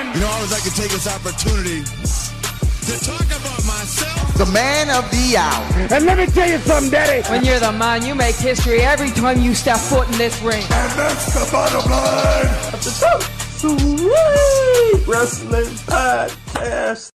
Seven. You know, I always like to take this opportunity to talk about myself. The man of the hour. And let me tell you something, Daddy. When you're the man, you make history every time you step foot in this ring. And that's the bottom line. That's the Sweet Wrestling Podcast.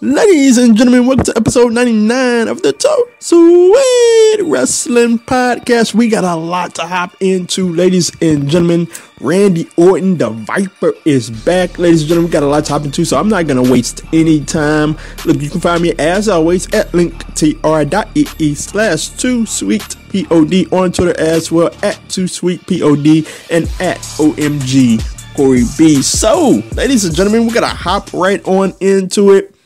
Ladies and gentlemen, welcome to episode 99 of the Talk Sweet Wrestling Podcast. We got a lot to hop into, ladies and gentlemen. Randy Orton, the Viper, is back. Ladies and gentlemen, we got a lot to hop into, so I'm not going to waste any time. Look, you can find me, as always, at linktr.ee/2sweetpod, on Twitter as well, at 2sweetpod, and at OMG Corey B. So, ladies and gentlemen, we got to hop right on into it.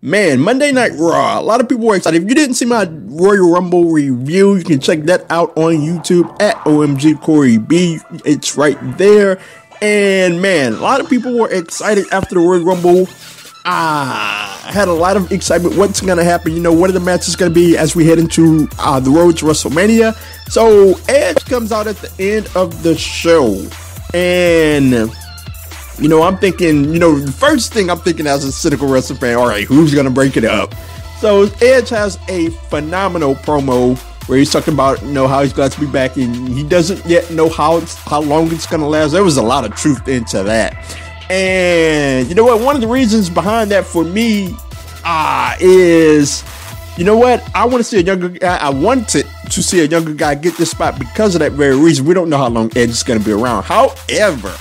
Man, Monday Night Raw, a lot of people were excited. If you didn't see my Royal Rumble review, you can check that out on YouTube at OMG Corey B. It's right there. And man, a lot of people were excited after the Royal Rumble. I had a lot of excitement. What's going to happen? You know, what are the matches going to be as we head into the road to WrestleMania? So, Edge comes out at the end of the show. And you know, I'm thinking, you know, the first thing I'm thinking as a cynical wrestling fan, all right, who's going to break it up? So Edge has a phenomenal promo where he's talking about, you know, how he's glad to be back and he doesn't yet know how long it's going to last. There was a lot of truth into that. And you know what? One of the reasons behind that for me is, you know what? I want to see a younger guy. I wanted to see a younger guy get this spot because of that very reason. We don't know how long Edge is going to be around. However,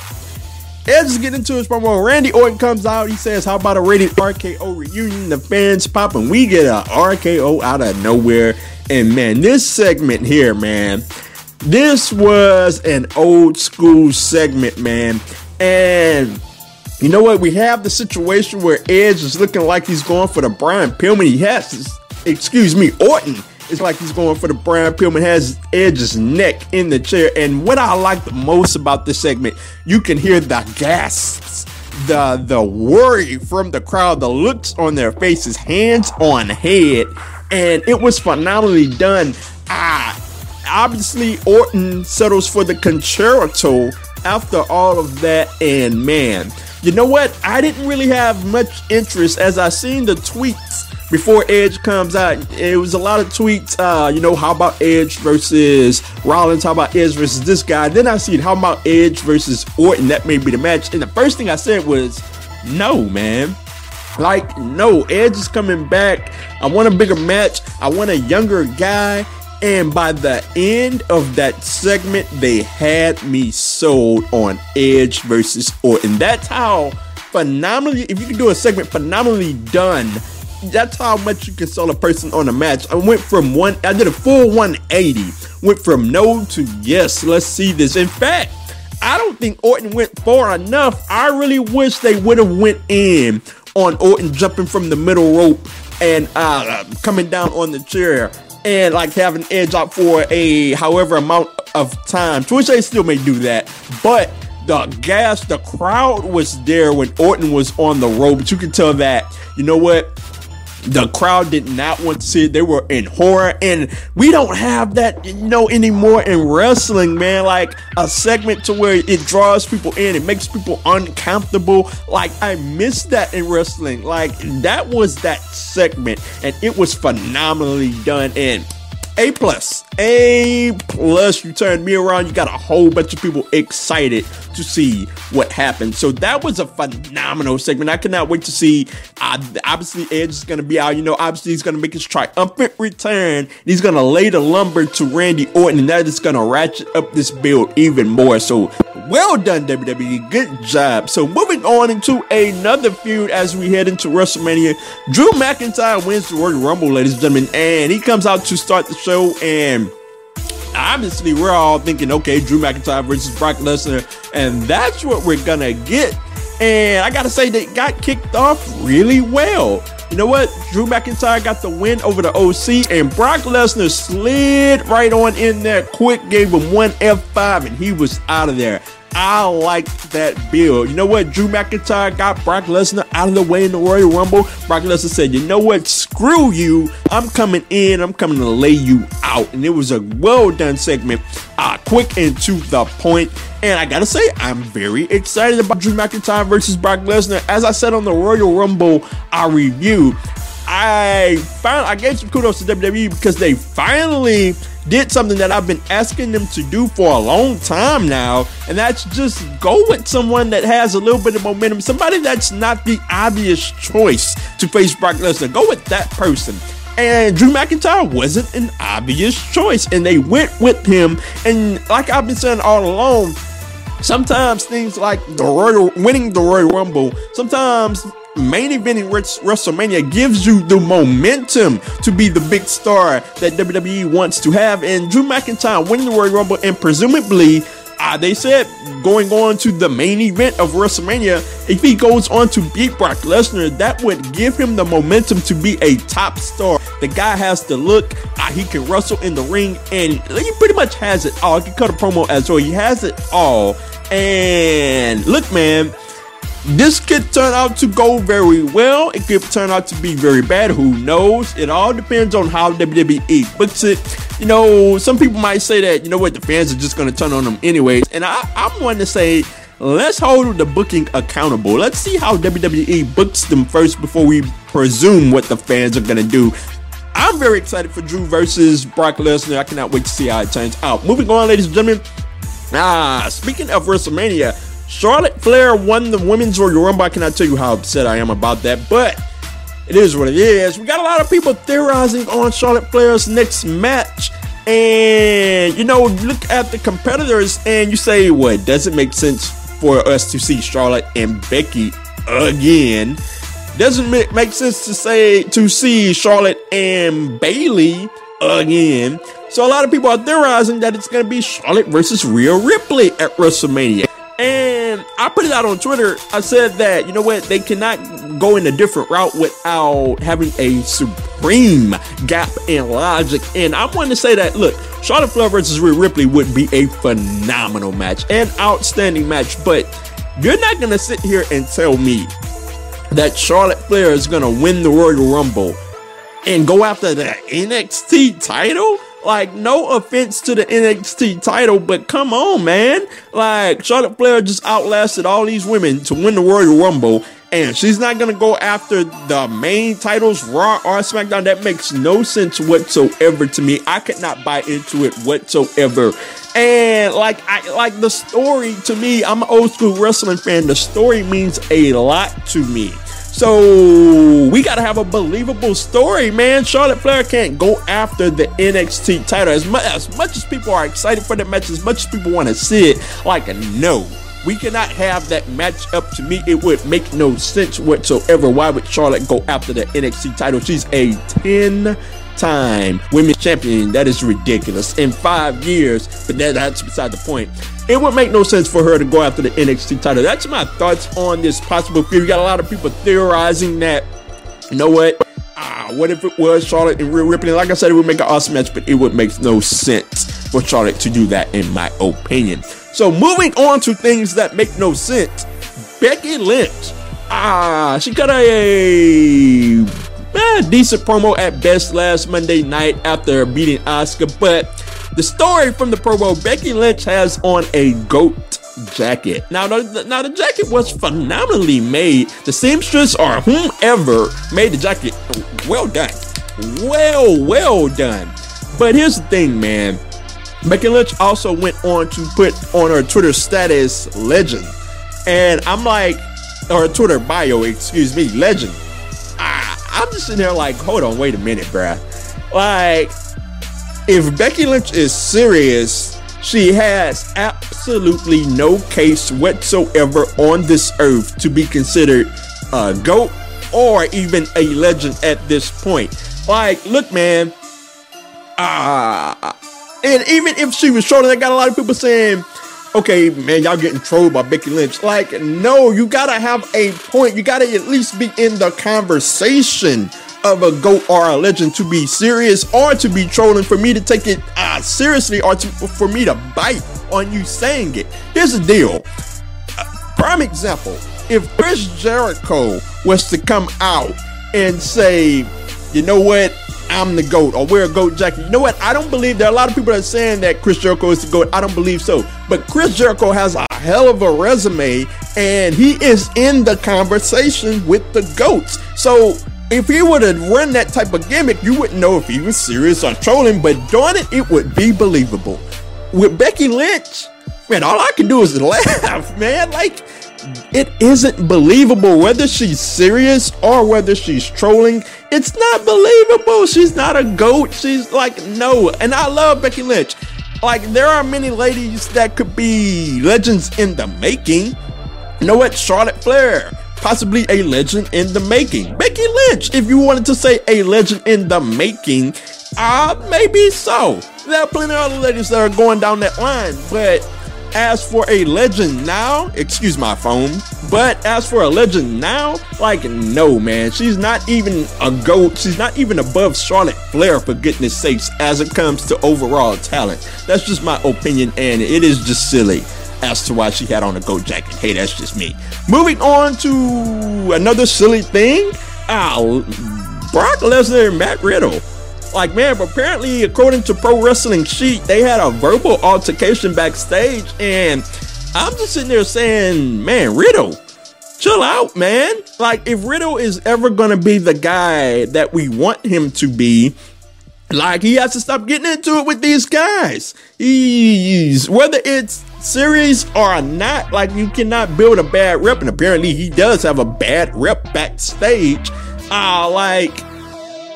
Edge is getting into his promo. Randy Orton comes out. He says, how about a rated RKO reunion? The fans pop and we get a RKO out of nowhere. And man, this segment here, man, this was an old school segment, man. And you know what? We have the situation where Edge is looking like he's going for the Brian Pillman. He has to, Orton. It's like he's going for the Brian Pillman, has Edge's neck in the chair. And what I like the most about this segment, you can hear the gasps, the worry from the crowd, the looks on their faces, hands on head. And it was phenomenally done. Obviously, Orton settles for the concerto after all of that. And man, you know what? I didn't really have much interest as I seen the tweets before Edge comes out. It was a lot of tweets, you know, how about Edge versus Rollins? How about Edge versus this guy? Then I seen, how about Edge versus Orton? That may be the match. And the first thing I said was, no, man. Like, no, Edge is coming back. I want a bigger match. I want a younger guy. And by the end of that segment, they had me sold on Edge versus Orton. That's how phenomenally, if you can do a segment phenomenally done, that's how much you can sell a person on a match. I went from I did a full 180. Went from no to yes. Let's see this. In fact, I don't think Orton went far enough. I really wish they would have went in on Orton jumping from the middle rope and coming down on the chair and like having Edge out for a however amount of time. To which they still may do that, but the crowd was there when Orton was on the rope. But you could tell that, you know what? The crowd did not want to see it. They were in horror. And we don't have that, you know, anymore in wrestling, man. Like a segment to where it draws people in. It makes people uncomfortable. Like I miss that in wrestling. Like that was that segment. And it was phenomenally done. And A plus, you turned me around. You got a whole bunch of people excited to see what happened. So that was a phenomenal segment. I cannot wait to see. Obviously, Edge is going to be out. You know, obviously, he's going to make his triumphant return. He's going to lay the lumber to Randy Orton, and that is going to ratchet up this build even more. So well done, WWE. Good job. So moving on into another feud as we head into WrestleMania. Drew McIntyre wins the Royal Rumble, ladies and gentlemen, and he comes out to start the show, and obviously we're all thinking, okay, Drew McIntyre versus Brock Lesnar, and that's what we're gonna get. And I gotta say, they got kicked off really well. You know what? Drew McIntyre got the win over the OC, and Brock Lesnar slid right on in there quick, gave him one F5, and he was out of there. I like that build. You know what? Drew McIntyre got Brock Lesnar out of the way in the Royal Rumble. Brock Lesnar said, you know what? Screw you. I'm coming in. I'm coming to lay you out. And it was a well done segment. Quick and to the point. And I gotta say, I'm very excited about Drew McIntyre versus Brock Lesnar. As I said on the Royal Rumble I reviewed, I gave some kudos to WWE because they finally did something that I've been asking them to do for a long time now, and that's just go with someone that has a little bit of momentum, somebody that's not the obvious choice to face Brock Lesnar. Go with that person. And Drew McIntyre wasn't an obvious choice, and they went with him. And like I've been saying all along, sometimes things like winning the Royal Rumble, sometimes main eventing WrestleMania gives you the momentum to be the big star that WWE wants to have. And Drew McIntyre winning the Royal Rumble and presumably, they said, going on to the main event of WrestleMania, if he goes on to beat Brock Lesnar, that would give him the momentum to be a top star. The guy has the look, he can wrestle in the ring, and he pretty much has it all. He can cut a promo as well. He has it all. And look, man, this could turn out to go very well. It could turn out to be very bad. Who knows? It all depends on how WWE books it. You know, some people might say that, you know what, the fans are just going to turn on them anyways. And I'm wanting to say, let's hold the booking accountable. Let's see how WWE books them first before we presume what the fans are going to do. I'm very excited for Drew versus Brock Lesnar. I cannot wait to see how it turns out. Moving on, ladies and gentlemen. Speaking of WrestleMania, Charlotte Flair won the Women's Royal Rumble. I cannot tell you how upset I am about that, but it is what it is. We got a lot of people theorizing on Charlotte Flair's next match. And, you know, look at the competitors and you say, what, does it make sense for us to see Charlotte and Becky again? Doesn't it make sense to see Charlotte and Bayley again? So a lot of people are theorizing that it's going to be Charlotte versus Rhea Ripley at WrestleMania. And I put it out on Twitter. I said that, you know what, they cannot go in a different route without having a supreme gap in logic. And I wanted to say that, look, Charlotte Flair versus Rhea Ripley would be a phenomenal match, an outstanding match. But you're not going to sit here and tell me that Charlotte Flair is going to win the Royal Rumble and go after the NXT title. Like, no offense to the NXT title, but come on, man. Like, Charlotte Flair just outlasted all these women to win the Royal Rumble, and she's not going to go after the main titles, Raw or SmackDown. That makes no sense whatsoever to me. I could not buy into it whatsoever. And, like the story to me, I'm an old school wrestling fan. The story means a lot to me. So we got to have a believable story, man. Charlotte Flair can't go after the NXT title. As much as people are excited for the match, as much as people want to see it, like, no, we cannot have that match up. To me, it would make no sense whatsoever. Why would Charlotte go after the NXT title? She's a 10-time women's champion. That is ridiculous. In 5 years, but that's beside the point. It would make no sense for her to go after the NXT title. That's my thoughts on this possible feud. You got a lot of people theorizing that, you know what? What if it was Charlotte and Rhea Ripley? Like I said, it would make an awesome match, but it would make no sense for Charlotte to do that, in my opinion. So moving on to things that make no sense. Becky Lynch. She got a decent promo at best last Monday night after beating Asuka, but the story from the promo, Becky Lynch has on a goat jacket. Now the jacket was phenomenally made. The seamstress or whomever made the jacket, well done. Well done. But here's the thing, man. Becky Lynch also went on to put on her Twitter status, legend. And I'm like, or Twitter bio, excuse me, legend. I'm just sitting there like, hold on, wait a minute, bruh. Like, if Becky Lynch is serious, she has absolutely no case whatsoever on this earth to be considered a GOAT or even a legend at this point. Like, look, man. And even if she was shorter, I got a lot of people saying, okay, man, y'all getting trolled by Becky Lynch. Like, no, you gotta have a point. You gotta at least be in the conversation of a GOAT or a legend to be serious or to be trolling, for me to take it seriously, or for me to bite on you saying it. Here's the deal. Prime example, if Chris Jericho was to come out and say, you know what, I'm the GOAT, or we're a GOAT jacket. You know what? I don't believe there are a lot of people that are saying that Chris Jericho is the GOAT. I don't believe so. But Chris Jericho has a hell of a resume, and he is in the conversation with the GOATs. So if he would have run that type of gimmick, you wouldn't know if he was serious or trolling, but darn it, it would be believable. With Becky Lynch, man, all I can do is laugh, man. Like, it isn't believable whether she's serious or whether she's trolling. It's not believable. She's not a GOAT. She's like, no. And I love Becky Lynch. Like, there are many ladies that could be legends in the making. You know what? Charlotte Flair, possibly a legend in the making. Becky Lynch, if you wanted to say a legend in the making, maybe so. There are plenty of other ladies that are going down that line, but as for a legend now, excuse my phone, but as for a legend now, like, no, man, she's not even a GOAT. She's not even above Charlotte Flair, for goodness sakes, as it comes to overall talent. That's just my opinion, and it is just silly as to why she had on a GOAT jacket. Hey, that's just me. Moving on to another silly thing, Brock Lesnar and Matt Riddle. Like, man, apparently, according to Pro Wrestling Sheet, they had a verbal altercation backstage, and I'm just sitting there saying, man, Riddle, chill out, man. Like, if Riddle is ever going to be the guy that we want him to be, like, he has to stop getting into it with these guys. Whether it's serious or not, like, you cannot build a bad rep, and apparently he does have a bad rep backstage.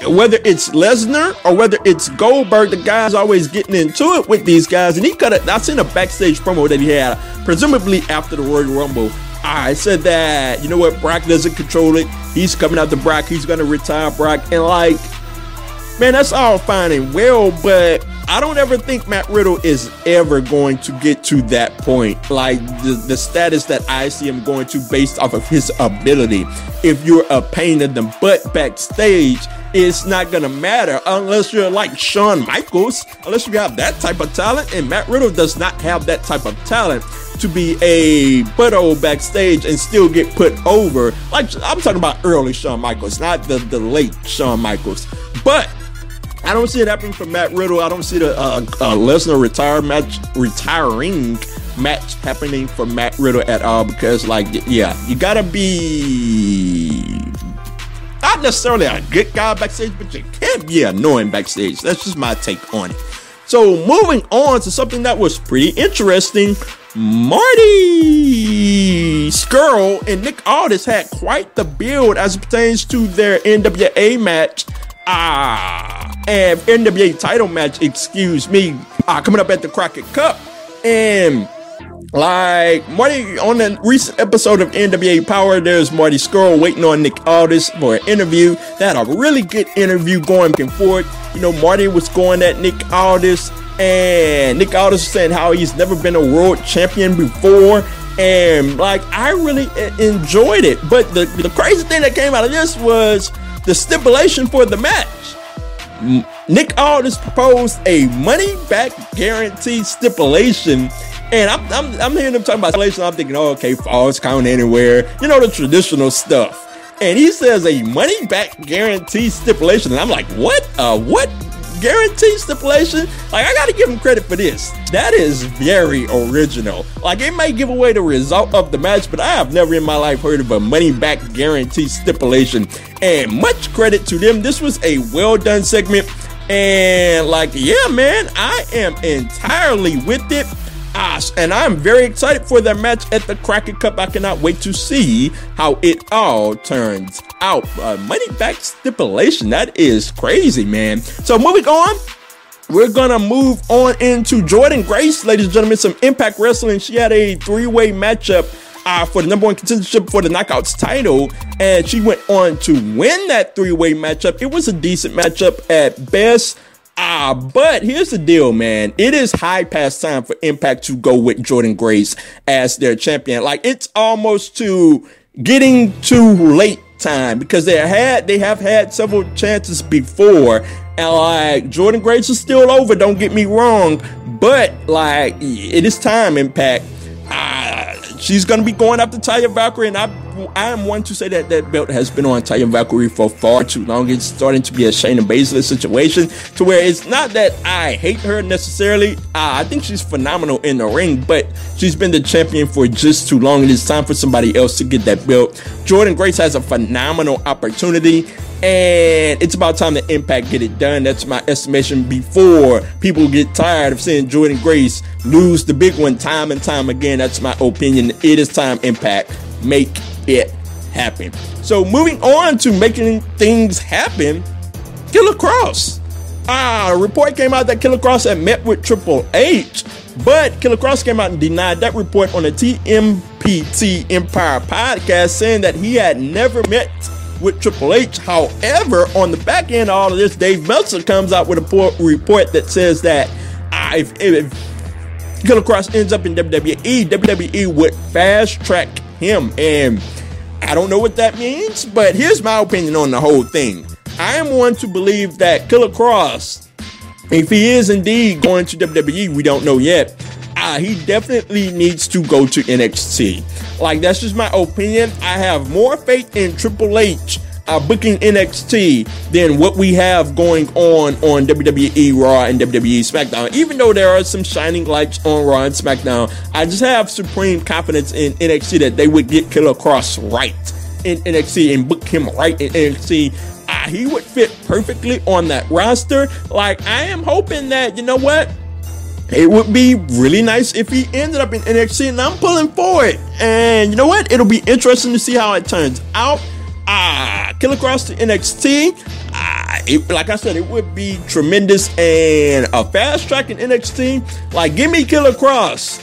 Whether it's Lesnar or whether it's Goldberg, the guy's always getting into it with these guys. And he cut it. I've seen a backstage promo that he had, presumably after the Royal Rumble. I said that, you know what, Brock doesn't control it. He's coming out to Brock. He's going to retire Brock. And like, man, that's all fine and well, but I don't ever think Matt Riddle is ever going to get to that point. Like, the status that I see him going to based off of his ability. If you're a pain in the butt backstage, it's not going to matter unless you're like Shawn Michaels, unless you have that type of talent. And Matt Riddle does not have that type of talent to be a butthole backstage and still get put over. Like, I'm talking about early Shawn Michaels, not the late Shawn Michaels. But I don't see it happening for Matt Riddle. I don't see the Lesnar retiring match happening for Matt Riddle at all, because, like, yeah, you got to be not necessarily a good guy backstage, but you can be annoying backstage. That's just my take on it. So moving on to something that was pretty interesting. Marty Scurll and Nick Aldis had quite the build as it pertains to their NWA match. And NWA title match, excuse me, coming up at the Crockett Cup. And like, Marty, on a recent episode of NWA Power, there's Marty Scurll waiting on Nick Aldis for an interview. They had a really good interview going back and forth. You know, Marty was going at Nick Aldis, and Nick Aldis was saying how he's never been a world champion before. And like, I really enjoyed it. But the crazy thing that came out of this was the stipulation for the match. Nick Aldis proposed a money back guarantee stipulation. And I'm hearing them talking about stipulation. I'm thinking, oh, okay, falls count anywhere. You know, the traditional stuff. And he says a money back guarantee stipulation. And I'm like, what? What guarantee stipulation? Like, I got to give him credit for this. That is very original. Like, it may give away the result of the match, but I have never in my life heard of a money back guarantee stipulation. And much credit to them. This was a well done segment. And like, yeah, man, I am entirely with it. And I'm very excited for that match at the Crockett Cup. I cannot wait to see how it all turns out. Money back stipulation. That is crazy, man. So moving on, we're going to move on into Jordynne Grace, ladies and gentlemen, some Impact Wrestling. She had a three-way matchup for the number one contendership for the Knockouts title, and she went on to win that three-way matchup. It was a decent matchup at best. But here's the deal, man. It is high past time for Impact to go with Jordynne Grace as their champion. Like, it's almost to getting too late time, because they have had several chances before, and like Jordynne Grace is still over, don't get me wrong, but like it is time. Impact, she's gonna be going after Taya Valkyrie, and I am one to say that that belt has been on Taya Valkyrie for far too long. It's starting to be a Shayna Baszler situation, to where it's not that I hate her necessarily. I think she's phenomenal in the ring, but she's been the champion for just too long, and it's time for somebody else to get that belt. Jordynne Grace has a phenomenal opportunity, and it's about time that Impact get it done. That's my estimation, before people get tired of seeing Jordynne Grace lose the big one time and time again. That's my opinion. It is time, Impact. Make it happen. So moving on to making things happen, Killer Kross. A report came out that Killer Kross had met with Triple H, but Killer Kross came out and denied that report on the TMPT Empire podcast, saying that he had never met with Triple H. However, on the back end of all of this, Dave Meltzer comes out with a report that says that if Killer Kross ends up in WWE, WWE would fast track him, and I don't know what that means, but here's my opinion on the whole thing. I am one to believe that Killer Kross, if he is indeed going to WWE, we don't know yet, he definitely needs to go to NXT. Like, that's just my opinion. I have more faith in Triple H booking NXT than what we have going on WWE Raw and WWE SmackDown. Even though there are some shining lights on Raw and SmackDown, I just have supreme confidence in NXT that they would get Killer Kross right in NXT and book him right in NXT. He would fit perfectly on that roster. Like, I am hoping that, you know what? It would be really nice if he ended up in NXT, and I'm pulling for it. And you know what? It'll be interesting to see how it turns out. Killer Kross to NXT. Like I said, it would be tremendous, and a fast track in NXT. Like, give me Killer Kross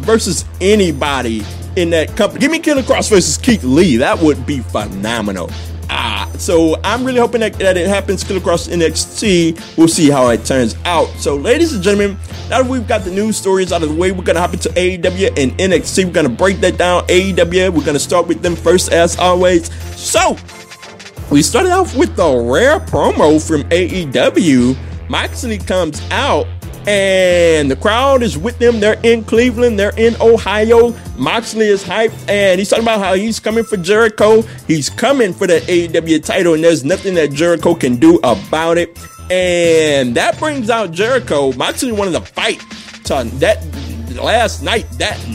versus anybody in that company. Give me Killer Kross versus Keith Lee. That would be phenomenal. So I'm really hoping that it happens. Killer Kross NXT. We'll see how it turns out. So, ladies and gentlemen, now that we've got the news stories out of the way, we're going to hop into AEW and NXT. We're going to break that down. AEW, we're going to start with them first, as always. So, we started off with the rare promo from AEW. Moxley comes out, and the crowd is with them. They're in Cleveland. They're in Ohio. Moxley is hyped, and he's talking about how he's coming for Jericho. He's coming for the AEW title, and there's nothing that Jericho can do about it. And that brings out Jericho. Moxley wanted to fight that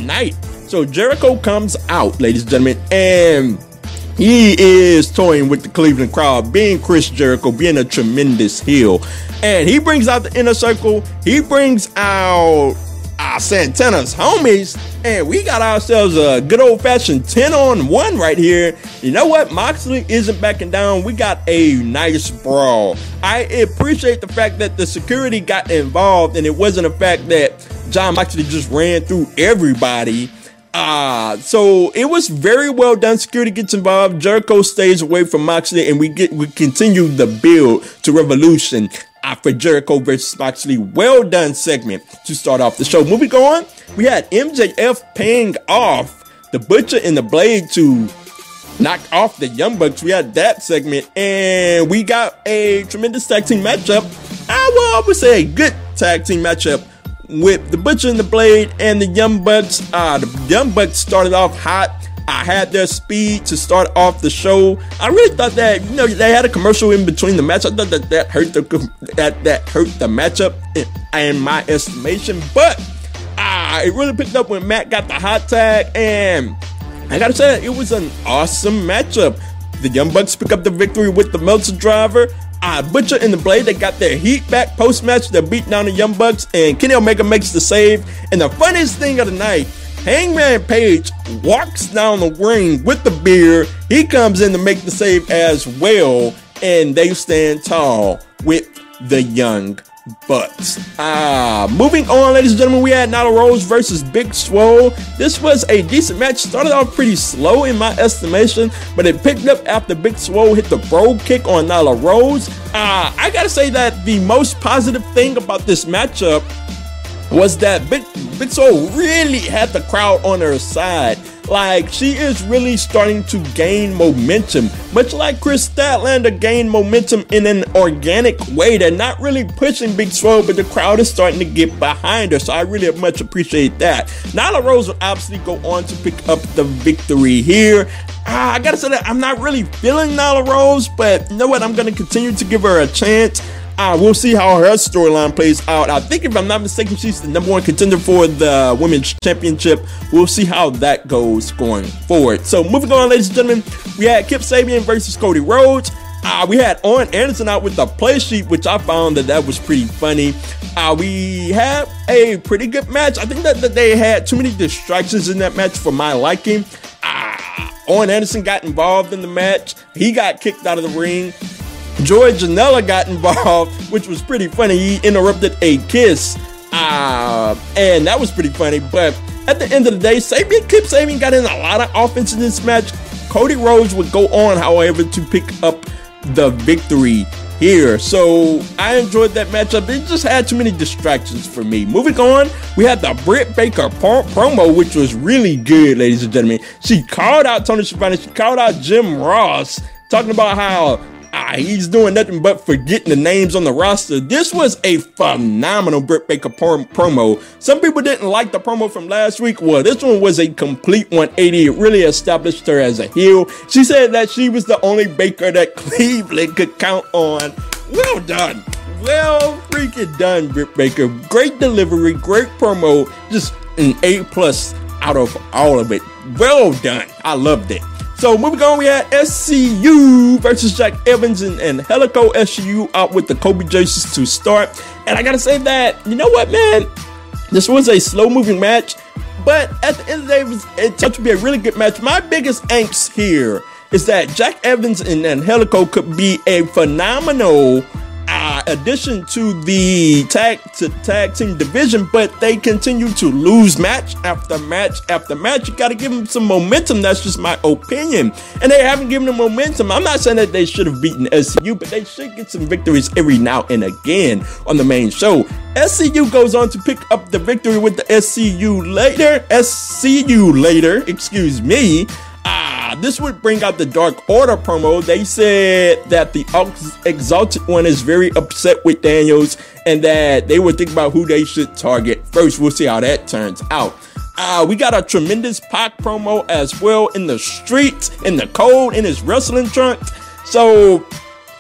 night. So Jericho comes out, ladies and gentlemen, and he is toying with the Cleveland crowd, being Chris Jericho, being a tremendous heel. And he brings out the Inner Circle. He brings out Santana's homies. And we got ourselves a good old-fashioned 10-on-1 right here. You know what? Moxley isn't backing down. We got a nice brawl. I appreciate the fact that the security got involved, and it wasn't a fact that Jon Moxley just ran through everybody. So it was very well done. Security gets involved. Jericho stays away from Moxley, and we continue the build to Revolution for Jericho versus Moxley. Well done segment to start off the show. Moving on, we had MJF paying off the Butcher and the Blade to knock off the Young Bucks. We had that segment, and we got a tremendous tag team matchup. I would say a good tag team matchup with the Butcher and the Blade and the Young Bucks. The Young Bucks started off hot. I had their speed to start off the show. I really thought that, you know, they had a commercial in between the match. I thought that hurt the matchup in my estimation. But it really picked up when Matt got the hot tag, and I gotta say that it was an awesome matchup. The Young Bucks pick up the victory with the Meltzer driver. Butcher and the Blade, they got their heat back post-match. They're beating down the Young Bucks, and Kenny Omega makes the save. And the funniest thing of the night, Hangman Page walks down the ring with the beer. He comes in to make the save as well, and they stand tall with the Young Bucks. Moving on, ladies and gentlemen, we had Nyla Rose versus Big Swole. This was a decent match. Started off pretty slow in my estimation, but it picked up after Big Swole hit the bro kick on Nyla Rose. I gotta say that the most positive thing about this matchup was that Big Swole really had the crowd on her side. Like, she is really starting to gain momentum, much like Chris Statlander gained momentum in an organic way. They're not really pushing Big Swole, but the crowd is starting to get behind her, so I really much appreciate that. Nyla Rose will obviously go on to pick up the victory here. I gotta say that I'm not really feeling Nyla Rose, but you know what, I'm gonna continue to give her a chance. We'll see how her storyline plays out. I think if I'm not mistaken, she's the number one contender for the women's championship. We'll see how that goes going forward. So moving on, ladies and gentlemen, we had Kip Sabian versus Cody Rhodes. We had Arn Anderson out with the play sheet, which I found that was pretty funny. We had a pretty good match. I think that they had too many distractions in that match for my liking. Arn Anderson got involved in the match. He got kicked out of the ring. Joey Janela got involved, which was pretty funny. He interrupted a kiss, and that was pretty funny. But at the end of the day, Kip Sabian got in a lot of offense in this match. Cody Rhodes would go on, however, to pick up the victory here. So I enjoyed that matchup. It just had too many distractions for me. Moving on, we had the Britt Baker promo, which was really good, ladies and gentlemen. She called out Tony Schiavone. She called out Jim Ross, talking about how he's doing nothing but forgetting the names on the roster. This was a phenomenal Britt Baker promo. Some people didn't like the promo from last week. Well, this one was a complete 180. It really established her as a heel. She said that she was the only Baker that Cleveland could count on. Well done. Well freaking done, Britt Baker. Great delivery, great promo. Just an A+ out of all of it. Well done. I loved it. So moving on, we had SCU versus Jack Evans and Helico. SCU out with the Kobe jerseys to start. And I gotta say that, you know what, man? This was a slow-moving match, but at the end of the day, it turned out to be a really good match. My biggest angst here is that Jack Evans and Helico could be a phenomenal addition to the tag team division, but they continue to lose match after match after match. You got to give them some momentum. That's just my opinion. And they haven't given them momentum. I'm not saying that they should have beaten SCU, but they should get some victories every now and again on the main show. SCU goes on to pick up the victory with the SCU later, excuse me. This would bring out the Dark Order promo. They said that the Exalted One is very upset with Daniels and that they would think about who they should target first. We'll see how that turns out. We got a tremendous Pac promo as well in the streets, in the cold, in his wrestling trunks. So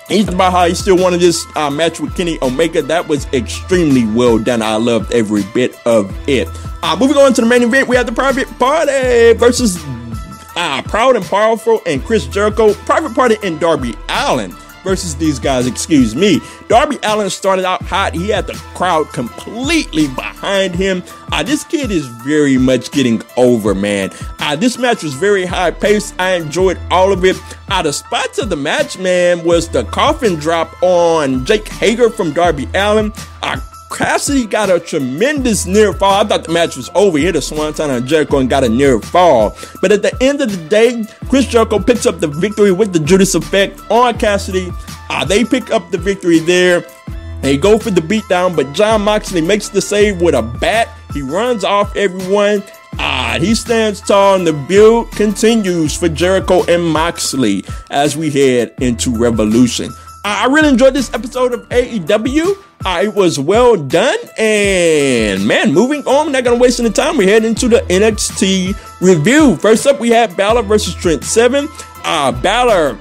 he's about how he still wanted this match with Kenny Omega. That was extremely well done. I loved every bit of it. Moving on to the main event, we have the Private Party versus Proud and Powerful and Chris Jericho. Private Party and Darby Allin versus these guys, excuse me. Darby Allin started out hot. He had the crowd completely behind him. This kid is very much getting over, man. This match was very high paced. I enjoyed all of it. The spots of the match, man, was the coffin drop on Jake Hager from Darby Allin. Cassidy got a tremendous near fall. I thought the match was over. He hit a swanton on Jericho and got a near fall. But at the end of the day, Chris Jericho picks up the victory with the Judas Effect on Cassidy. They pick up the victory there. They go for the beatdown, but Jon Moxley makes the save with a bat. He runs off everyone. He stands tall, and the build continues for Jericho and Moxley as we head into Revolution. I really enjoyed this episode of AEW. It was well done. And man, moving on, we're not going to waste any time. We head into the NXT review. First up, we had Balor versus Trent Seven. Balor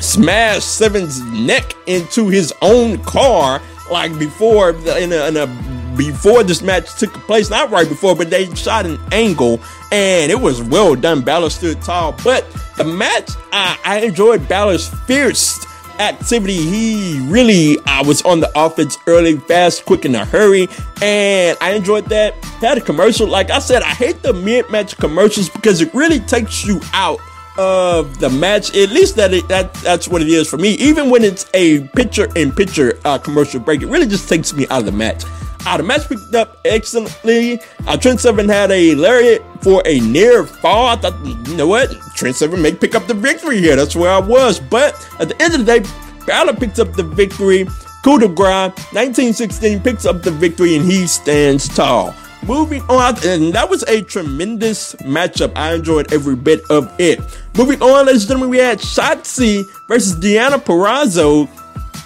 smashed Seven's neck into his own car like before before this match took place. Not right before, but they shot an angle, and it was well done. Balor stood tall. But the match, I enjoyed Balor's fierce activity. He really was on the offense early, fast, quick, in a hurry, and I enjoyed that. Had a commercial. Like I said, I hate the mid-match commercials because it really takes you out of the match. At least that's what it is for me. Even when it's a picture-in-picture commercial break, it really just takes me out of the match. The match picked up excellently. Trent Seven had a lariat for a near fall. I thought, you know what? Trent Seven may pick up the victory here. That's where I was. But at the end of the day, Balor picked up the victory. Coup de grace, 1916 picks up the victory and he stands tall. Moving on, and that was a tremendous matchup. I enjoyed every bit of it. Moving on, ladies and gentlemen, we had Shotzi versus Deonna Purrazzo.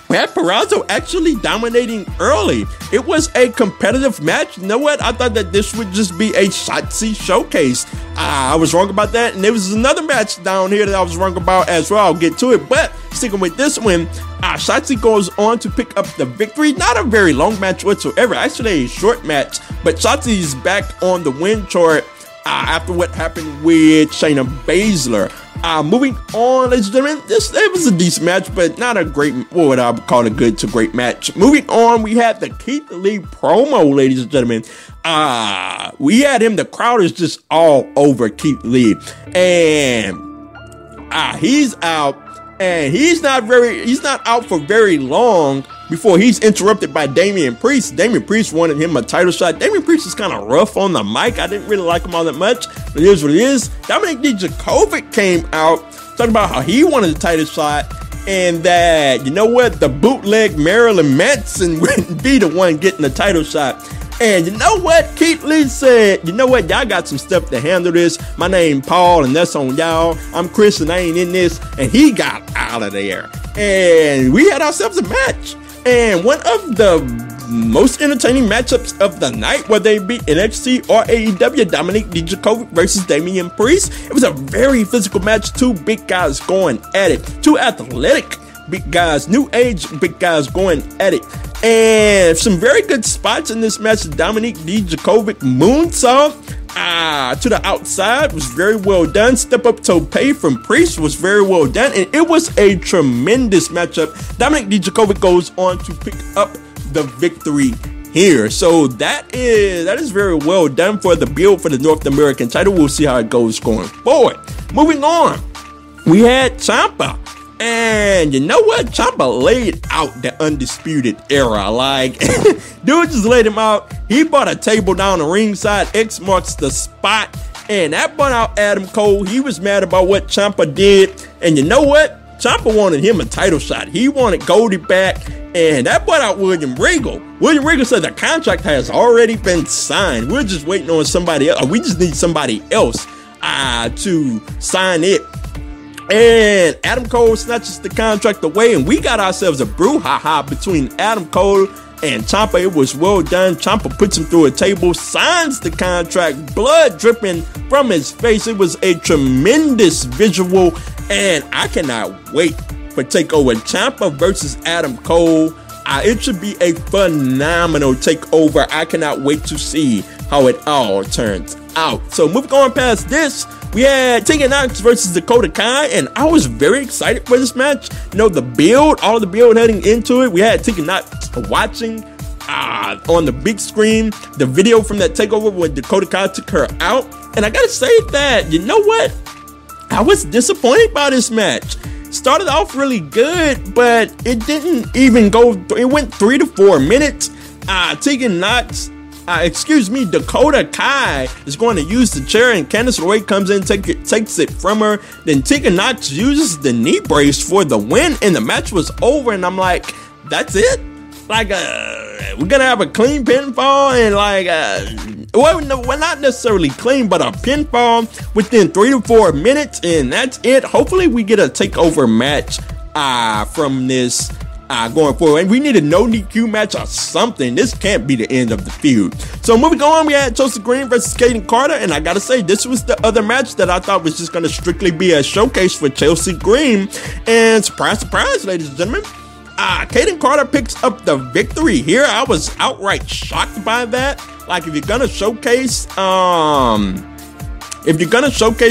We had Purrazzo actually dominating early. It was a competitive match. You know what? I thought that this would just be a Shotzi showcase. I was wrong about that, and there was another match down here that I was wrong about as well. I'll get to it, but sticking with this one, Shotzi goes on to pick up the victory. Not a very long match whatsoever, actually a short match, but Shotzi's back on the win chart after what happened with Shayna Baszler. Moving on, ladies and gentlemen, it was a decent match, but not a great, what would I call a good to great match. Moving on, we had the Keith Lee promo, ladies and gentlemen. We had him, the crowd is just all over Keith Lee, and he's out, and he's not out for very long before he's interrupted by Damian Priest. Damian Priest wanted him a title shot. Damian Priest is kind of rough on the mic. I didn't really like him all that much, but it is what it is. Dominic Dijakovic came out talking about how he wanted the title shot, and that, you know what, the bootleg Marilyn Manson wouldn't be the one getting the title shot. And you know what, Keith Lee said, you know what, y'all got some stuff to handle this. My name Paul, and that's on y'all. I'm Chris, and I ain't in this. And he got out of there, and we had ourselves a match. And one of the most entertaining matchups of the night, whether it be NXT or AEW, Dominic Dijakovic versus Damian Priest. It was a very physical match. Two big guys going at it. Two athletic big guys, new age big guys going at it. And some very good spots in this match. Dominic Dijakovic moonsault to the outside was very well done. Step up tope from Priest was very well done, and it was a tremendous matchup. Dominic Dijakovic goes on to pick up the victory here. So that is very well done for the build for the North American title. We'll see how it goes going forward. Moving on, we had Ciampa. And you know what? Ciampa laid out the Undisputed Era. Like, dude just laid him out. He brought a table down the ringside. X marks the spot. And that brought out Adam Cole. He was mad about what Ciampa did. And you know what? Ciampa wanted him a title shot. He wanted Goldie back. And that brought out William Regal. William Regal said the contract has already been signed. We're just waiting on somebody else. We just need somebody else to sign it. And Adam Cole snatches the contract away, and we got ourselves a brouhaha between Adam Cole and Ciampa. It was well done. Ciampa puts him through a table, signs the contract, blood dripping from his face. It was a tremendous visual, and I cannot wait for TakeOver Ciampa versus Adam Cole. It should be a phenomenal takeover. I cannot wait to see how it all turns out. So moving on past this, we had Tegan Nox versus Dakota Kai, and I was very excited for this match. You know, the build, all the build heading into it. We had Tegan Nox watching on the big screen the video from that takeover when Dakota Kai took her out. And I gotta say that, you know what? I was disappointed by this match. Started off really good, but it didn't even go. It went 3 to 4 minutes. Tegan Nox. Dakota Kai is going to use the chair, and Candice LeRae comes in, takes it from her. Then Tegan Nox uses the knee brace for the win, and the match was over. And I'm like, that's it? Like, we're going to have a clean pinfall, and like, well, no, well, not necessarily clean, but a pinfall within 3 to 4 minutes, and that's it. Hopefully we get a takeover match from this going forward, and we need a no DQ match or something. This can't be the end of the feud. So moving on, we had Chelsea Green versus Kaden Carter, and I gotta say, this was the other match that I thought was just gonna strictly be a showcase for Chelsea Green, and surprise, surprise, ladies and gentlemen, Kaden Carter picks up the victory here. I was outright shocked by that. Like, if you're gonna showcase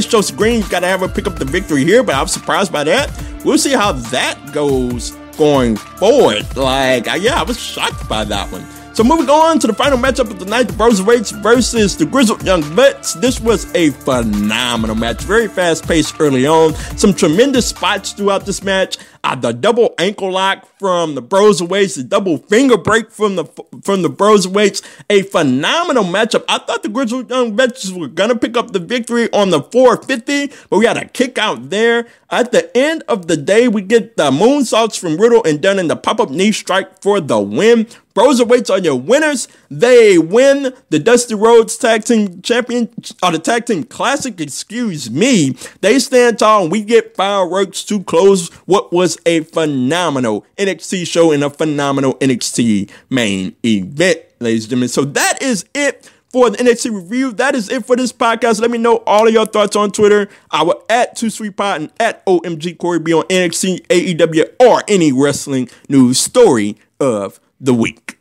Chelsea Green, you gotta have her pick up the victory here, but I'm surprised by that. We'll see how that goes going forward. Like, yeah, I was shocked by that one. So So moving on to the final matchup of the night, the Broserwaits versus the Grizzled Young Vets. This was a phenomenal match, very fast paced early on, some tremendous spots throughout this match. The double ankle lock from the Broserwaits, the double finger break from the Broserwaits, a phenomenal matchup. I thought the Grizzled Young Vets were gonna pick up the victory on the 450, but we had a kick out there. At the end of the day, we get the moonsaults from Riddle and Dunn in the pop-up knee strike for the win. Broserweights are your winners. They win the Dusty Rhodes Tag Team Champion, or the Tag Team Classic, excuse me. They stand tall and we get fireworks to close what was a phenomenal NXT show and a phenomenal NXT main event, ladies and gentlemen. So that is it for the NXT review. That is it for this podcast. Let me know all of your thoughts on Twitter. I will @2SweetPod and @OMGCoreyB on NXT, AEW, or any wrestling news story of the week.